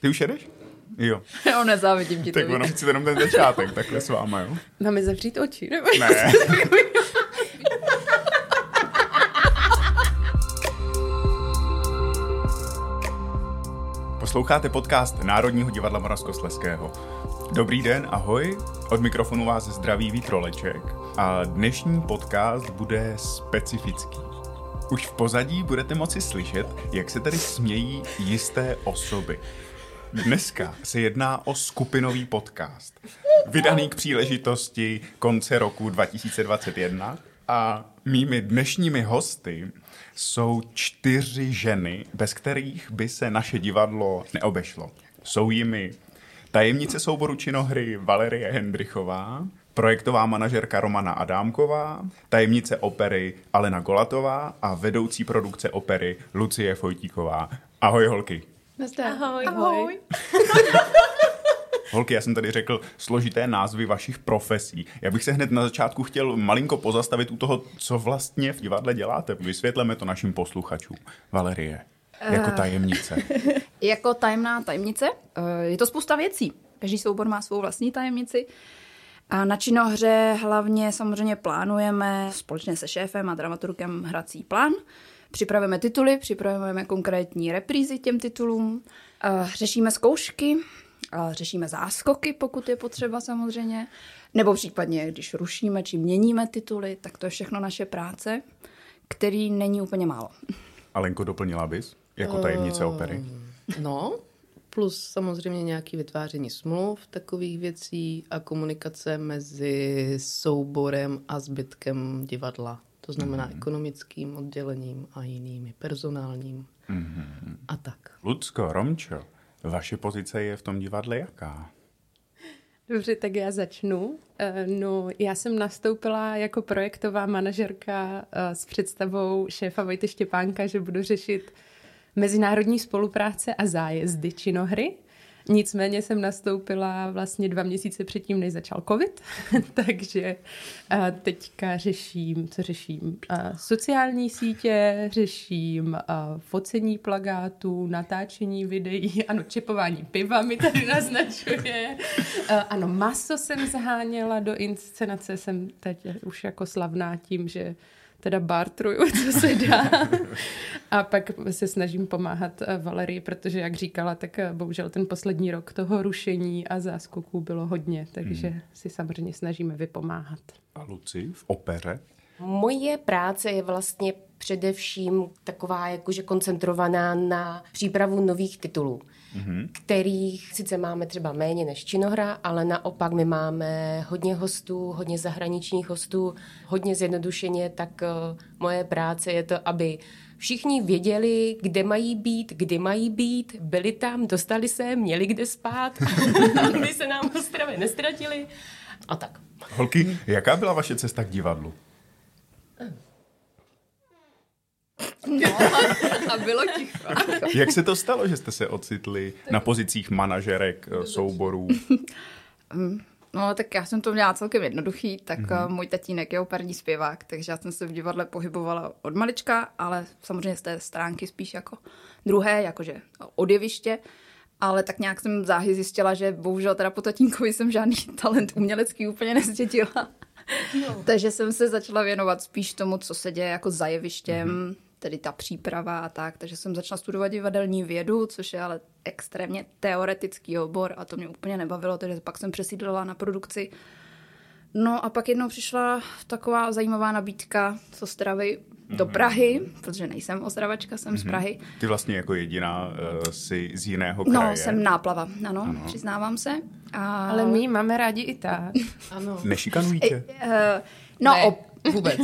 Ty už jedeš? Jo. Jo, nezávidím ti to. Tak ono chci jenom ten začátek, takhle s váma, jo? Máme zavřít oči, nebo? Ne. Posloucháte podcast Národního divadla Moravskoslezského. Dobrý den, ahoj. Od mikrofonu vás zdraví Vít Roleček. A dnešní podcast bude specifický. Už v pozadí budete moci slyšet, jak se tady smějí jisté osoby. Dneska se jedná o skupinový podcast, vydaný k příležitosti konce roku 2021 a mými dnešními hosty jsou 4 ženy, bez kterých by se naše divadlo neobešlo. Jsou jimi tajemnice souboru činohry Valérie Hendrichová, projektová manažerka Romana Adámková, tajemnice opery Alena Golatová a vedoucí produkce opery Lucie Fojtíková. Ahoj holky. Ahoj. Ahoj. Holky, já jsem tady řekl složité názvy vašich profesí. Já bych se hned na začátku chtěl malinko pozastavit u toho, co vlastně v divadle děláte. Vysvětleme to našim posluchačům. Valérie, jako tajemnice. Jako tajemná tajemnice? Je to spousta věcí. Každý soubor má svou vlastní tajemnici. A na činohře hlavně samozřejmě plánujeme společně se šéfem a dramaturgem hrací plán. Připravujeme tituly, připravujeme konkrétní reprízy těm titulům, řešíme zkoušky, řešíme záskoky, pokud je potřeba samozřejmě, nebo případně, když rušíme či měníme tituly, tak to je všechno naše práce, který není úplně málo. Alenko, doplnila bys jako tajemnice opery? No, plus samozřejmě nějaké vytváření smluv, takových věcí a komunikace mezi souborem a zbytkem divadla. To znamená ekonomickým oddělením a jinými, personálním a tak. Lucko, Romčo, vaše pozice je v tom divadle jaká? Dobře, tak já začnu. No, já jsem nastoupila jako projektová manažerka s představou šéfa Vojty Štěpánka, že budu řešit mezinárodní spolupráce a zájezdy činohry. Nicméně jsem nastoupila vlastně 2 měsíce předtím, než začal covid, takže teďka řeším, sociální sítě, řeším focení plakátů, natáčení videí, ano, čepování piva mi tady naznačuje, ano, maso jsem zaháněla do inscenace, jsem teď už jako slavná tím, že teda bartruju, co se dá. A pak se snažím pomáhat Valerii, protože, jak říkala, tak bohužel ten poslední rok toho rušení a záskoků bylo hodně, takže si samozřejmě snažíme vypomáhat. A Luci, v opeře? Moje práce je vlastně především taková jakože koncentrovaná na přípravu nových titulů, kterých sice máme třeba méně než činohra, ale naopak my máme hodně hostů, hodně zahraničních hostů, hodně zjednodušeně, tak moje práce je to, aby všichni věděli, kde mají být, byli tam, dostali se, měli kde spát, aby se nám Ostravy nestratili a tak. Holky, jaká byla vaše cesta k divadlu? No, a bylo ticho. Jak se to stalo, že jste se ocitli na pozicích manažerek souborů? No, tak já jsem to měla celkem jednoduchý, tak můj tatínek je operní zpěvák, takže já jsem se v divadle pohybovala od malička, ale samozřejmě z té stránky spíš jako druhé, jakože od jeviště. Ale tak nějak jsem záhy zjistila, že bohužel teda po tatínkovi jsem žádný talent umělecký úplně nezdědila. No. Takže jsem se začala věnovat spíš tomu, co se děje jako za jevištěm, tedy ta příprava a tak. Takže jsem začala studovat divadelní vědu, což je ale extrémně teoretický obor a to mě úplně nebavilo, takže pak jsem přesídlila na produkci. No a pak jednou přišla taková zajímavá nabídka z Ostravy do Prahy, protože nejsem Ostravačka, jsem z Prahy. Ty vlastně jako jediná jsi z jiného kraje. No, jsem náplava, ano. Přiznávám se. A... Ale my máme rádi i tak. Ano. Nešikanujte? Vůbec.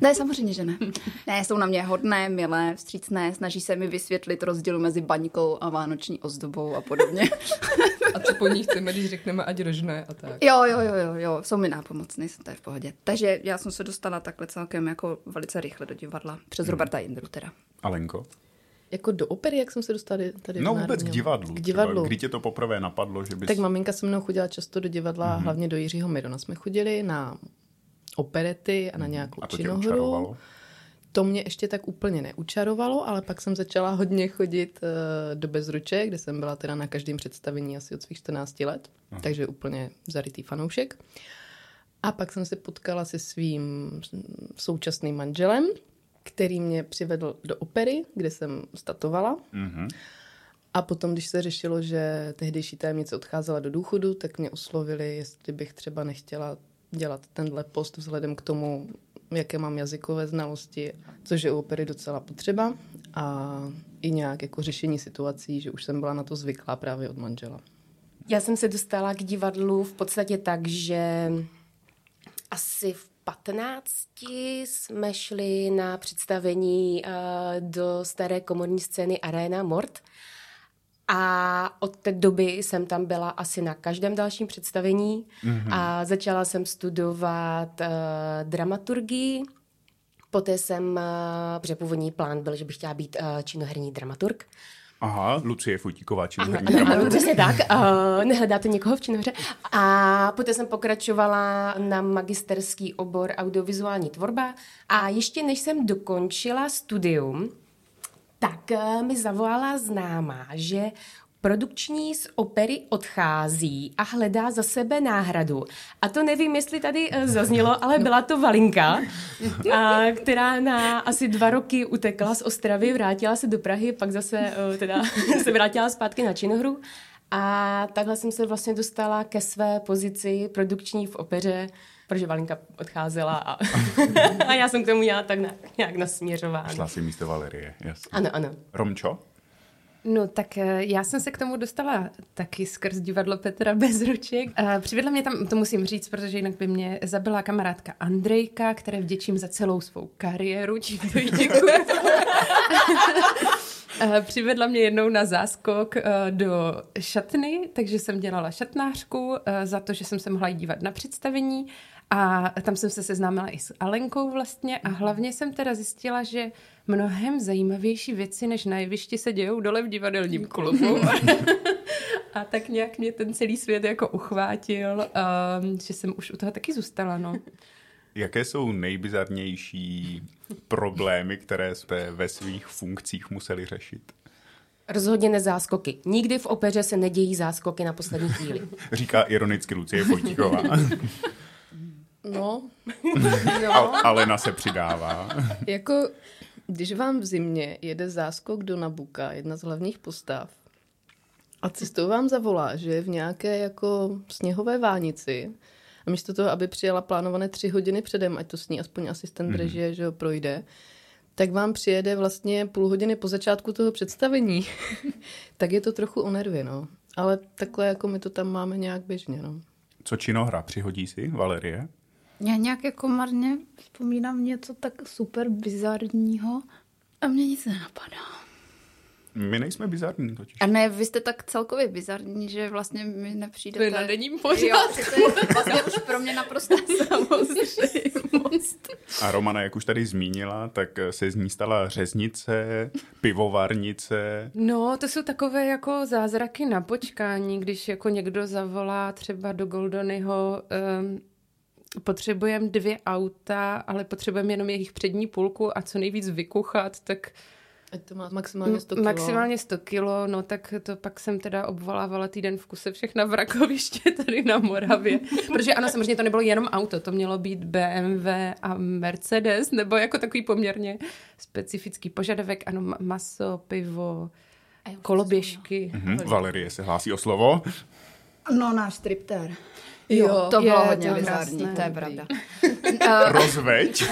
Ne, samozřejmě, že ne. Ne, jsou na mě hodné, milé, vstřícné, snaží se mi vysvětlit rozdíl mezi baňkou a vánoční ozdobou a podobně. A co po ní chceme, když řekneme ať rožné a tak. Jo, jsou mi nápomocný, to je v pohodě. Takže já jsem se dostala takhle celkem jako velice rychle do divadla, přes Roberta Jindru teda. Alenko? Jako do opery, jak jsem se dostala tady no vůbec k divadlu. Kdy tě to poprvé napadlo, že bys... Tak maminka se mnou chodila často do divadla, hlavně do Jiřího Myrona jsme chodili na operety a na nějakou činohru. to mě ještě tak úplně neučarovalo, ale pak jsem začala hodně chodit do Bezruče, kde jsem byla teda na každém představení asi od svých 14 let, takže úplně zarytý fanoušek. A pak jsem se potkala se svým současným manželem, který mě přivedl do opery, kde jsem statovala. Mm-hmm. A potom, když se řešilo, že tehdejší tajemnice odcházela do důchodu, tak mě oslovili, jestli bych třeba nechtěla dělat tenhle post vzhledem k tomu, jaké mám jazykové znalosti, což je u opery docela potřeba. A i nějak jako řešení situací, že už jsem byla na to zvyklá právě od manžela. Já jsem se dostala k divadlu v podstatě tak, že asi v 15 jsme šli na představení do staré komorní scény Aréna Mor. A od té doby jsem tam byla asi na každém dalším představení. Mm-hmm. A začala jsem studovat dramaturgii. Poté jsem, protože původní plán byl, že bych chtěla být činoherní dramaturg. Aha, Lucie Fojtíková, činoherní dramaturg. Přesně tak, nehledáte někoho v činohře. A poté jsem pokračovala na magisterský obor audiovizuální tvorba. A ještě než jsem dokončila studium, tak mi zavolala známá, že produkční z opery odchází a hledá za sebe náhradu. A to nevím, jestli tady zaznělo, ale byla to Valinka, která na asi 2 roky utekla z Ostravy, vrátila se do Prahy, pak zase teda se vrátila zpátky na činohru. A takhle jsem se vlastně dostala ke své pozici produkční v opeře, protože Valinka odcházela a já jsem k tomu měla tak nějak nasměřována. Šla si místo Valerie, jasně. Ano, ano. Romčo? No tak já jsem se k tomu dostala taky skrz divadlo Petra Bezruček. Přivedla mě tam, to musím říct, protože jinak by mě zabila kamarádka Andrejka, které vděčím za celou svou kariéru, čím to jí děkuji. Přivedla mě jednou na záskok do šatny, takže jsem dělala šatnářku za to, že jsem se mohla dívat na představení a tam jsem se seznámila i s Alenkou vlastně a hlavně jsem teda zjistila, že mnohem zajímavější věci než na jevišti se dějou dole v divadelním klubu. A tak nějak mě ten celý svět jako uchvátil, že jsem už u toho taky zůstala, no. Jaké jsou nejbizarnější problémy, které jste ve svých funkcích museli řešit? Rozhodně ne záskoky. Nikdy v opeře se nedějí záskoky na poslední chvíli. Říká ironicky Lucie Fojtíková. No. Alena se přidává. Jako, když vám v zimě jede záskok do Nabuka, jedna z hlavních postav, a cestou vám zavolá, že je v nějaké jako sněhové vánici, a místo toho, aby přijela plánované 3 hodiny předem, ať to s ní aspoň asistent režie, že ho projde, tak vám přijede vlastně 30 minut po začátku toho představení. Tak je to trochu o nervy, no. Ale takhle jako my to tam máme nějak běžně, no. Co činohra? Přihodí si, Valerie? Já nějak jako marně vzpomínám něco tak super bizarního a mě nic nenapadá. My nejsme bizarní totiž. A ne, vy jste tak celkově bizarní, že vlastně mi nepřijdete... Vy na denním pořádku. Jo, to je vlastně už pro mě naprosto samozřejmost. A Romana, jak už tady zmínila, tak se z ní stala řeznice, pivovarnice. No, to jsou takové jako zázraky na počkání, když jako někdo zavolá třeba do Goldonyho... potřebujeme 2 auta, ale potřebujeme jenom jejich přední půlku a co nejvíc vykuchat, tak... Ať to má maximálně 100 kilo. Maximálně 100 kilo, no tak to pak jsem teda obvolávala týden v kuse všechna vrakoviště tady na Moravě. Protože ano, samozřejmě to nebylo jenom auto, to mělo být BMW a Mercedes, nebo jako takový poměrně specifický požadavek, ano, maso, pivo, koloběžky. Valerie se hlásí o slovo. No, náš striptér. Jo, to bylo hodně bizarní, to je pravda. Rozveď,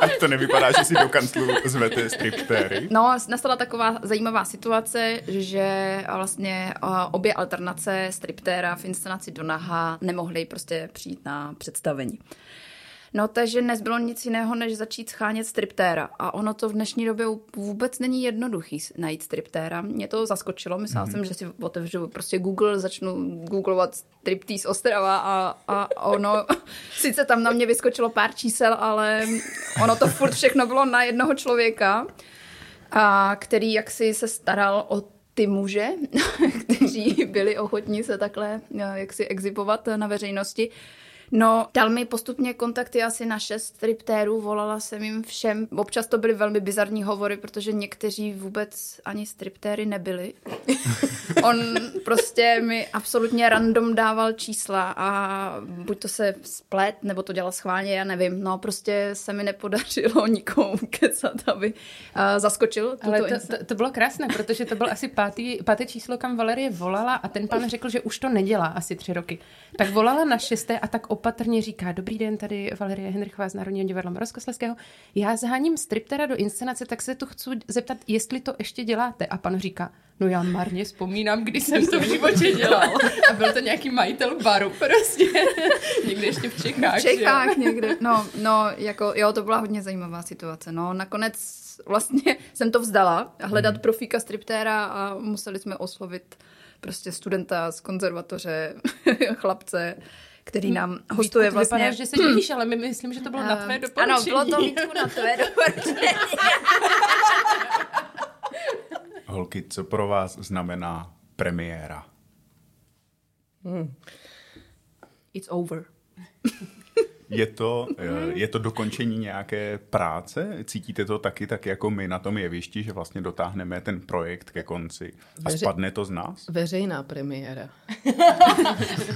ať to nevypadá, že si do kanclu zvete striptéry. No, nastala taková zajímavá situace, že vlastně obě alternace striptéra v inscenaci Donaha nemohly prostě přijít na představení. No, takže nezbylo nic jiného, než začít schánět striptéra. A ono to v dnešní době vůbec není jednoduchý najít striptéra. Mě to zaskočilo, myslela jsem, že si otevřu prostě Google, začnu googlovat striptease Ostrava a ono, sice tam na mě vyskočilo pár čísel, ale ono to furt všechno bylo na jednoho člověka, a který jaksi se staral o ty muže, kteří byli ochotní se takhle jaksi exhibovat na veřejnosti. No, dal mi postupně kontakty asi na 6 striptérů, volala jsem jim všem. Občas to byly velmi bizarní hovory, protože někteří vůbec ani striptéry nebyli. On prostě mi absolutně random dával čísla a buď to se splet, nebo to dělal schválně, já nevím. No, prostě se mi nepodařilo nikomu kecat, aby zaskočil. Ale to bylo krásné, protože to byl asi páté číslo, kam Valerie volala a ten pán řekl, že už to nedělá asi 3 roky. Tak volala na 6. a tak opatrně říká: "Dobrý den, tady Valérie Hendrichová z Národního divadla Moravskoslezského. Já zaháním striptera do inscenace, tak se tu chci zeptat, jestli to ještě děláte." A pan říká: "No já marně vzpomínám, když jsem to v životě dělal." A byl to nějaký majitel baru prostě. Někde ještě v Čechách. V Čechách někde. No, jako jo, to byla hodně zajímavá situace. No, nakonec vlastně jsem to vzdala hledat profíka striptéra a museli jsme oslovit prostě studenta z konzervatoře, chlapce, který nám hostuje vlastně. Vypadá, že se dívíš, ale my myslím, že to bylo na tvé doporučení. Ano, bylo to Vítku na tvé doporučení. Holky, co pro vás znamená premiéra? It's over. Je to dokončení nějaké práce? Cítíte to taky jako my na tom jevišti, že vlastně dotáhneme ten projekt ke konci a spadne to z nás? Veřejná premiéra.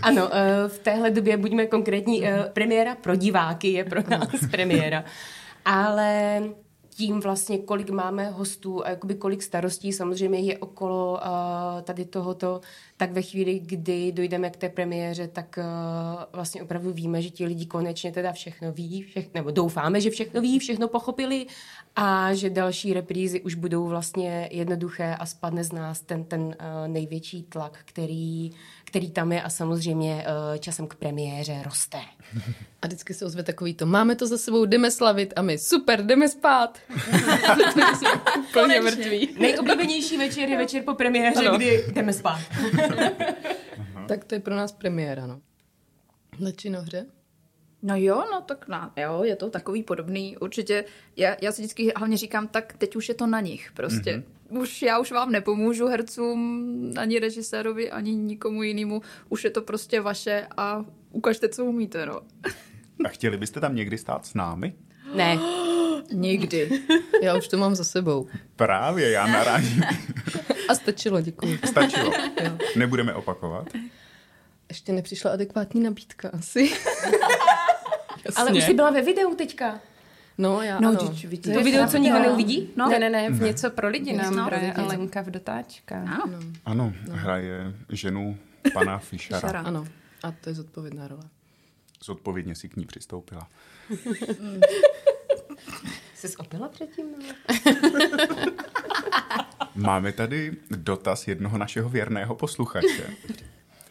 Ano, v téhle době buďme konkrétní. Premiéra pro diváky je pro nás premiéra. Ale tím vlastně, kolik máme hostů a jakoby kolik starostí samozřejmě je okolo tady tohoto, tak ve chvíli, kdy dojdeme k té premiéře, tak vlastně opravdu víme, že ti lidi konečně teda všechno ví, nebo doufáme, že všechno ví, všechno pochopili a že další reprízy už budou vlastně jednoduché a spadne z nás ten největší tlak, který tam je a samozřejmě časem k premiéře roste. A vždycky se ozve takový to: "Máme to za sebou, jdeme slavit." A my: "Super, jdeme spát." Plně mrtví. Nejoblíbenější večer je večer po premiéře, kdy jdeme spát. Tak to je pro nás premiéra, no. Na činohře? No jo, no tak jo, je to takový podobný. Určitě, já si vždycky hlavně říkám, tak teď už je to na nich prostě. Mm-hmm. Já už vám nepomůžu, hercům, ani režisérovi, ani nikomu jinému. Už je to prostě vaše a ukažte, co umíte, no. A chtěli byste tam někdy stát s námi? Ne. Nikdy. Já už to mám za sebou. Právě, já narážím. A stačilo, děkuji. Stačilo. Jo. Nebudeme opakovat. Ještě nepřišla adekvátní nabídka asi. Ale už jsi byla ve videu teďka. No, já ano. To video, co nikdo neuvidí? No. Ne, něco pro lidi nám hraje Alenka v dotáčkách. Ano, hraje ženu pana Fischera. Ano, a to je zodpovědná role. Zodpovědně si k ní přistoupila. Jsi opila předtím? Máme tady dotaz jednoho našeho věrného posluchače,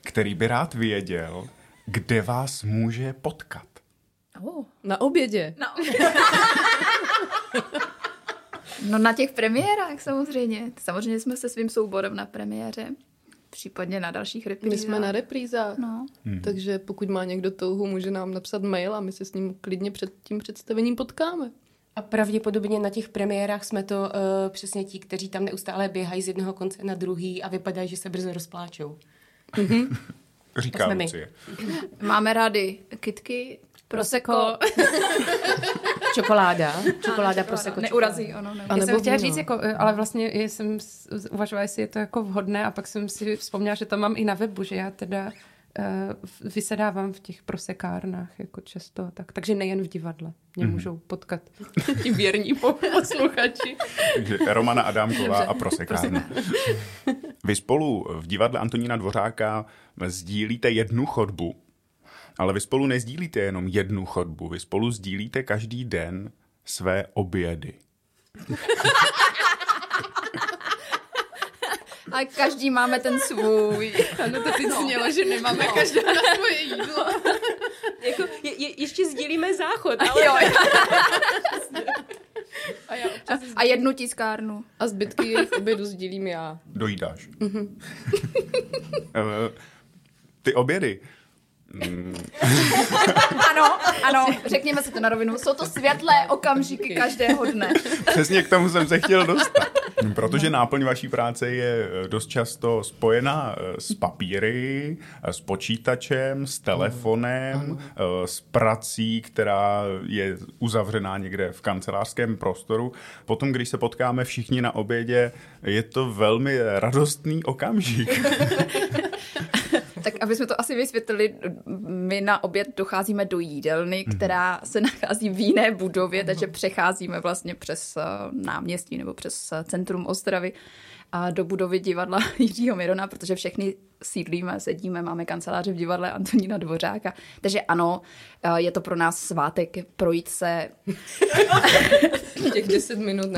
který by rád věděl, kde vás může potkat. Na obědě. No na těch premiérách samozřejmě. Samozřejmě jsme se svým souborem na premiéře. Případně na dalších reprízách. My jsme na reprízách, no. Takže pokud má někdo touhu, může nám napsat mail a my se s ním klidně před tím představením potkáme. A pravděpodobně na těch premiérách jsme to přesně ti, kteří tam neustále běhají z jednoho konce na druhý a vypadají, že se brzo rozpláčou. Říká Lucie. Máme rádi kytky, prosecco, čokoláda, prosecco. Neurazí ono. Já jsem chtěla říct, jako, ale vlastně jsem uvažovala, jestli je to jako vhodné a pak jsem si vzpomněla, že to mám i na webu, že já teda vysedávám v těch prosekárnách jako často. Takže nejen v divadle. Mě můžou potkat ti věrní posluchači. Takže Romana Adámková a prosekárna. Vy spolu v divadle Antonína Dvořáka sdílíte jednu chodbu, ale vy spolu nezdílíte jenom jednu chodbu. Vy spolu sdílíte každý den své obědy. A každý máme ten svůj. Ano, to ty znělo, že nemáme každá na svoje jídlo. Jako, ještě sdílíme záchod, ale jo. A jednu tiskárnu. A zbytky jejich obědu sdílím já. Dojídáš. Ty obědy. Ano, řekněme si to na rovinu. Jsou to světlé okamžiky každého dne. Přesně k tomu jsem se chtěl dostat. Protože náplň vaší práce je dost často spojena s papíry, s počítačem, s telefonem, s prací, která je uzavřená někde v kancelářském prostoru. Potom, když se potkáme všichni na obědě, je to velmi radostný okamžik. Tak aby jsme to asi vysvětlili, my na oběd docházíme do jídelny, která se nachází v jiné budově, takže přecházíme vlastně přes náměstí nebo přes centrum Ostravy a do budovy divadla Jiřího Myrona, protože všechny sídlíme, sedíme, máme kanceláře v divadle Antonína Dvořáka. Takže ano, je to pro nás svátek projít se... Těch 10 minut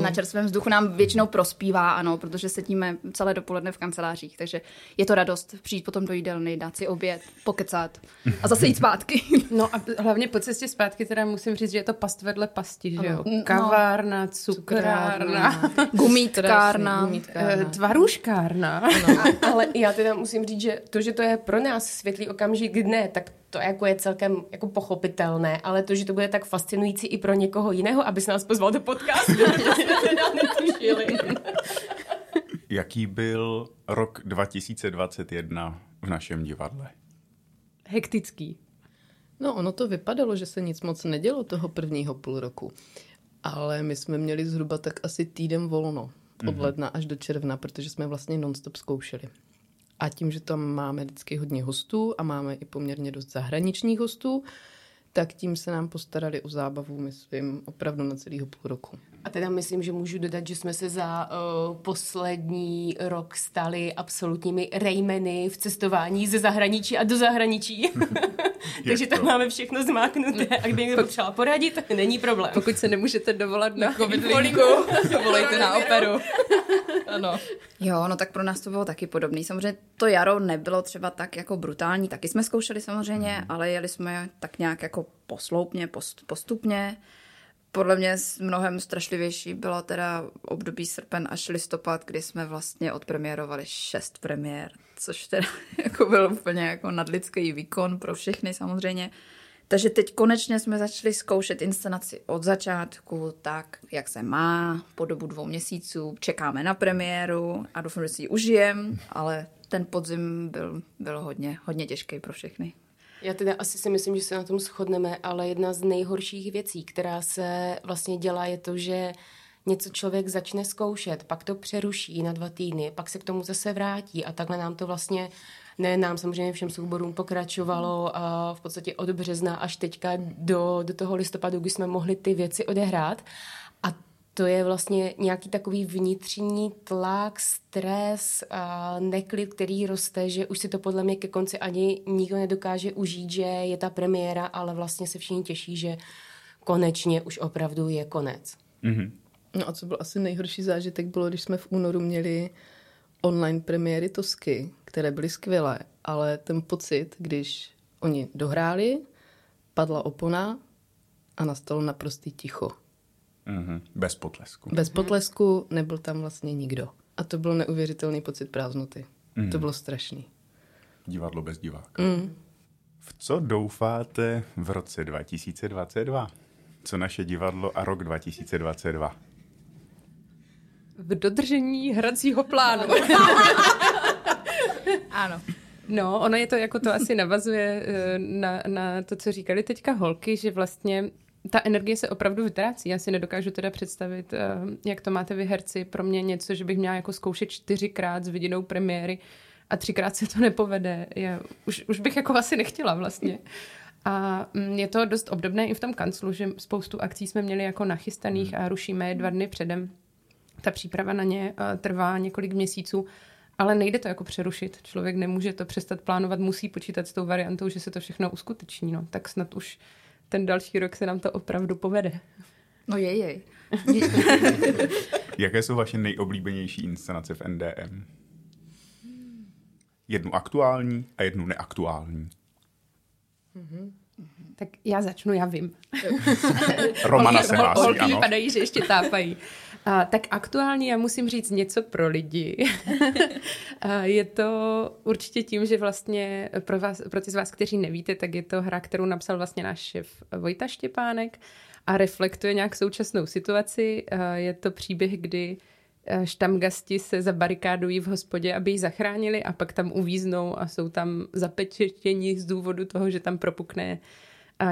na čerstvém vzduchu. Nám většinou prospívá, ano, protože sedíme celé dopoledne v kancelářích, takže je to radost přijít potom do jídelny, dát si oběd, pokecat a zase jít zpátky. No a hlavně po cestě zpátky teda musím říct, že je to past vedle pasti, že jo? Kavárna, cukrárna, gumítkárna. Tvarůžkárna. No. Ale já teda musím říct, že to je pro nás světlý okamžik dne, tak to jako je celkem jako pochopitelné, ale to, že to bude tak fascinující i pro někoho jiného, abys nás pozval do podcastu, to jsme teda netušili. Jaký byl rok 2021 v našem divadle? Hektický. No, ono to vypadalo, že se nic moc nedělo toho prvního půl roku, ale my jsme měli zhruba tak asi týden volno od ledna až do června, protože jsme vlastně non-stop zkoušeli. A tím, že tam máme vždycky hodně hostů a máme i poměrně dost zahraničních hostů, tak tím se nám postarali o zábavu, myslím, opravdu na celého půl roku. A teda myslím, že můžu dodat, že jsme se za poslední rok stali absolutními rejmeny v cestování ze zahraničí a do zahraničí. Takže tam máme všechno zmáknuté a kdyby někdo potřeba poradit, není problém. Pokud se nemůžete dovolat na covid linku, volejte na operu. Ano. Jo, no tak pro nás to bylo taky podobné. Samozřejmě to jaro nebylo třeba tak jako brutální, taky jsme zkoušeli samozřejmě, ale jeli jsme tak nějak jako posloupně, postupně. Podle mě mnohem strašlivější bylo teda období srpen až listopad, kdy jsme vlastně odpremiérovali 6 premiér, což teda jako byl úplně jako nadlidský výkon pro všechny samozřejmě. Takže teď konečně jsme začali zkoušet inscenaci od začátku, tak jak se má, po dobu 2 měsíců, čekáme na premiéru a doufám, že si ji užijem, ale ten podzim byl hodně těžký pro všechny. Já teda asi si myslím, že se na tom shodneme, ale jedna z nejhorších věcí, která se vlastně dělá, je to, že něco člověk začne zkoušet, pak to přeruší na 2 týdny, pak se k tomu zase vrátí a takhle nám to vlastně, ne nám samozřejmě všem souborům pokračovalo a v podstatě od března až teďka do toho listopadu, kdy jsme mohli ty věci odehrát. A to je vlastně nějaký takový vnitřní tlak, stres, neklid, který roste, že už si to podle mě ke konci ani nikdo nedokáže užít, že je ta premiéra, ale vlastně se všichni těší, že konečně už opravdu je konec. Mm-hmm. No a co byl asi nejhorší zážitek, bylo, když jsme v únoru měli online premiéry Tosky, které byly skvělé, ale ten pocit, když oni dohráli, padla opona a nastalo naprostý ticho. Bez potlesku. Bez potlesku, nebyl tam vlastně nikdo. A to byl neuvěřitelný pocit prázdnoty. To bylo strašný. Divadlo bez diváka. V co doufáte v roce 2022? Co naše divadlo a rok 2022? V dodržení hracího plánu. Ano. No, ono je to, jako to asi navazuje na to, co říkali teďka holky, že vlastně ta energie se opravdu vytrácí. Já si nedokážu teda představit, jak to máte vy herci. Pro mě něco, že bych měla jako zkoušet 4krát s vidinou premiéry a 3krát se to nepovede. Já už bych jako asi nechtěla vlastně. A je to dost obdobné i v tom kanclu, že spoustu akcí jsme měli jako nachystaných a rušíme je 2 dny předem. Ta příprava na ně trvá několik měsíců, ale nejde to jako přerušit. Člověk nemůže to přestat plánovat, musí počítat s tou variantou, že se to všechno uskuteční. No. Tak snad už ten další rok se nám to opravdu povede. No jej. Jaké jsou vaše nejoblíbenější inscenace v NDM? 1 aktuální a 1 neaktuální. Tak já začnu, já vím. Romana se hlásí, ano. Holky vypadají, že ještě tápají. Tak aktuálně já musím říct něco pro lidi. Je to určitě tím, že vlastně pro ty z vás, kteří nevíte, tak je to hra, kterou napsal vlastně náš šéf Vojta Štěpánek a reflektuje nějak současnou situaci. Je to příběh, kdy štamgasti se zabarikádují v hospodě, aby ji zachránili a pak tam uvíznou a jsou tam zapečetěni z důvodu toho, že tam propukne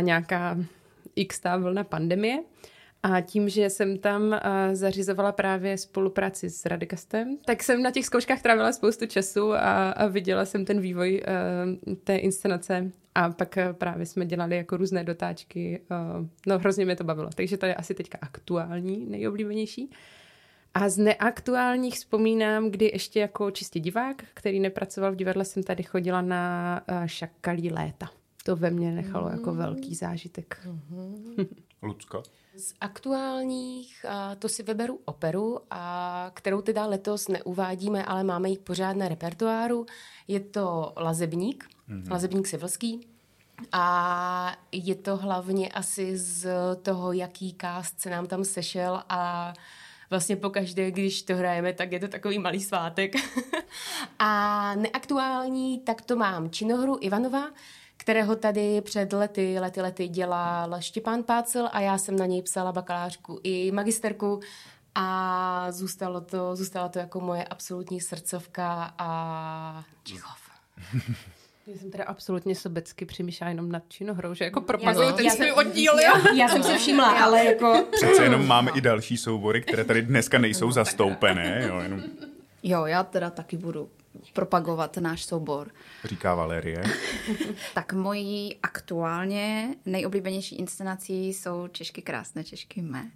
nějaká xtá vlna pandemie. A tím, že jsem tam zařizovala právě spolupráci s Radykastem, tak jsem na těch zkouškách trávila spoustu času a viděla jsem ten vývoj té inscenace. A pak právě jsme dělali jako různé dotáčky. No hrozně mě to bavilo. Takže to je asi teďka aktuální, nejoblíbenější. A z neaktuálních vzpomínám, kdy ještě jako čistě divák, který nepracoval v divadle, jsem tady chodila na Šakalí léta. To ve mně nechalo jako velký zážitek. Lucka? Z aktuálních, to si vyberu operu, kterou teda letos neuvádíme, ale máme ji pořád na repertoáru. Je to Lazebník, Lazebník Sivilský. A je to hlavně asi z toho, jaký cast se nám tam sešel a vlastně pokaždé, když to hrajeme, tak je to takový malý svátek. A neaktuální, tak to mám činohru Ivanova, kterého tady před lety dělal Štěpán Pácil a já jsem na něj psala bakalářku i magisterku a zůstala to jako moje absolutní srdcovka a Čichov. Já jsem teda absolutně sobecky přemýšlela jenom nad činohrou, že jako propazuju ten svůj oddíl. Já jsem se všimla, ale jako... Přece jenom máme i další soubory, které tady dneska nejsou zastoupené. Jo, já teda taky budu propagovat náš soubor. Říká Valérie. Tak mojí aktuálně nejoblíbenější inscenací jsou Češky krásné, Češky mé.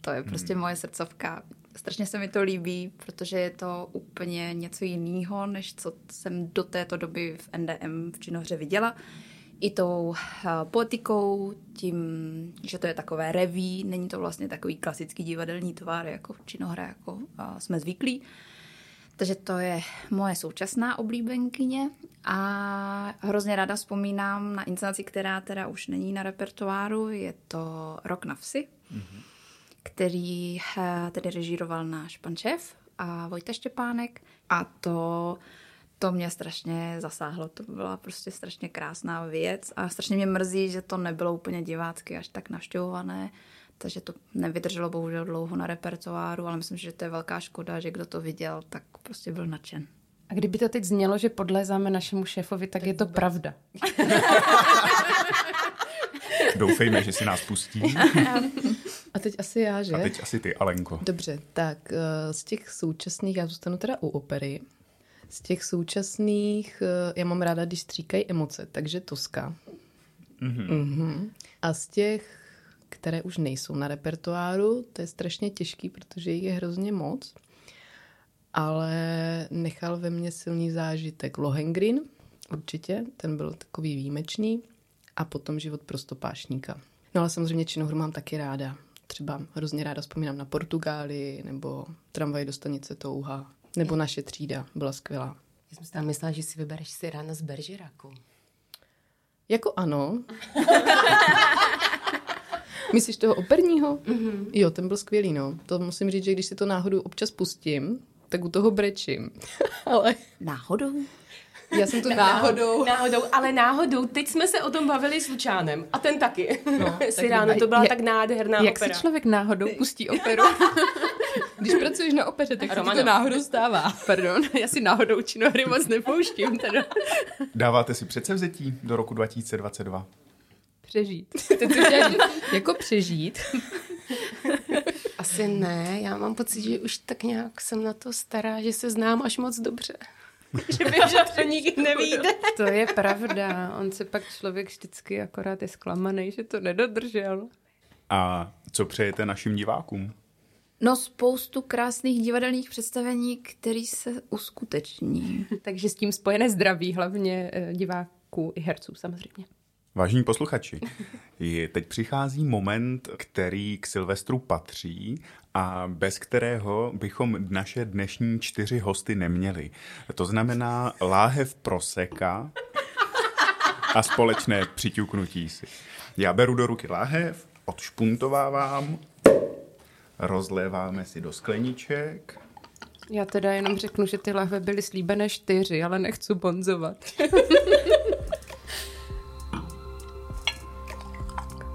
To je prostě moje srdcovka. Strašně se mi to líbí, protože je to úplně něco jiného, než co jsem do této doby v NDM v činohře viděla. I tou poetikou, tím, že to je takové reví, není to vlastně takový klasický divadelní tvár, jako činohra, jako jsme zvyklí. Takže to je moje současná oblíbenkyně a hrozně ráda vzpomínám na inscenaci, která teda už není na repertoáru, je to Rok na vsi, který tedy režíroval náš pan šéf a Vojta Štěpánek a to mě strašně zasáhlo, to byla prostě strašně krásná věc a strašně mě mrzí, že to nebylo úplně divácky až tak navštěvované, takže to nevydrželo bohužel dlouho na repertoáru, ale myslím, že to je velká škoda, že kdo to viděl, tak prostě byl nadšen. A kdyby to teď znělo, že podlézáme našemu šéfovi, tak je to pravda. Doufejme, že si nás pustí. A teď asi já, že? A teď asi ty, Alenko. Dobře, tak z těch současných, já zůstanu teda u opery, z těch současných, já mám ráda, když stříkají emoce, takže Tosca. A z těch, které už nejsou na repertoáru, to je strašně těžký, protože jich je hrozně moc, ale nechal ve mně silný zážitek Lohengrin, určitě, ten byl takový výjimečný, a potom Život prostopášníka. No ale samozřejmě činohru mám taky ráda, třeba hrozně ráda vzpomínám na Portugálii, nebo Tramvaj do stanice Touha, nebo Naše třída, byla skvělá. Já jsem si tam myslela, že si vybereš si Rána z Bergeraku. Jako ano. Myslíš toho operního? Jo, ten byl skvělý, no. To musím říct, že když si to náhodou občas pustím, tak u toho brečím. Ale... Náhodou? Já jsem to náhodou. Ale náhodou, teď jsme se o tom bavili s Lučánem. A ten taky. No, Siráno, to byla tak nádherná jak opera. Jak se člověk náhodou pustí operu? Když pracuješ na opeře, tak se to náhodou stává. Pardon, já si náhodou činohry moc nepouštím. Teda. Dáváte si předsevzetí do roku 2022? Přežít. Jako přežít? Asi ne, já mám pocit, že už tak nějak jsem na to stará, že se znám až moc dobře. Že vím, že to nikdy nevyjde. To je pravda, on se pak člověk vždycky akorát je zklamaný, že to nedodržel. A co přejete našim divákům? No spoustu krásných divadelních představení, které se uskuteční. Takže s tím spojené zdraví, hlavně diváků i herců samozřejmě. Vážení posluchači, teď přichází moment, který k Silvestru patří a bez kterého bychom naše dnešní 4 hosty neměli. To znamená láhev proseka a společné přiťuknutí si. Já beru do ruky láhev, odšpuntovávám, rozléváme si do skleniček. Já teda jenom řeknu, že ty láhve byly slíbené 4, ale nechci bonzovat.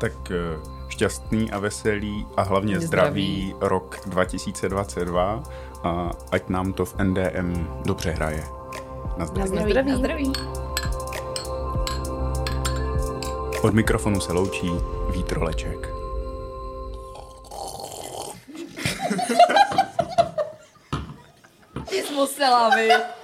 Tak šťastný a veselý a hlavně zdravý rok 2022 a ať nám to v NDM dobře hraje. Na zdraví. Na zdraví. Na zdraví. Od mikrofonu se loučí Vít Roleček. Ty jsi musela, vy.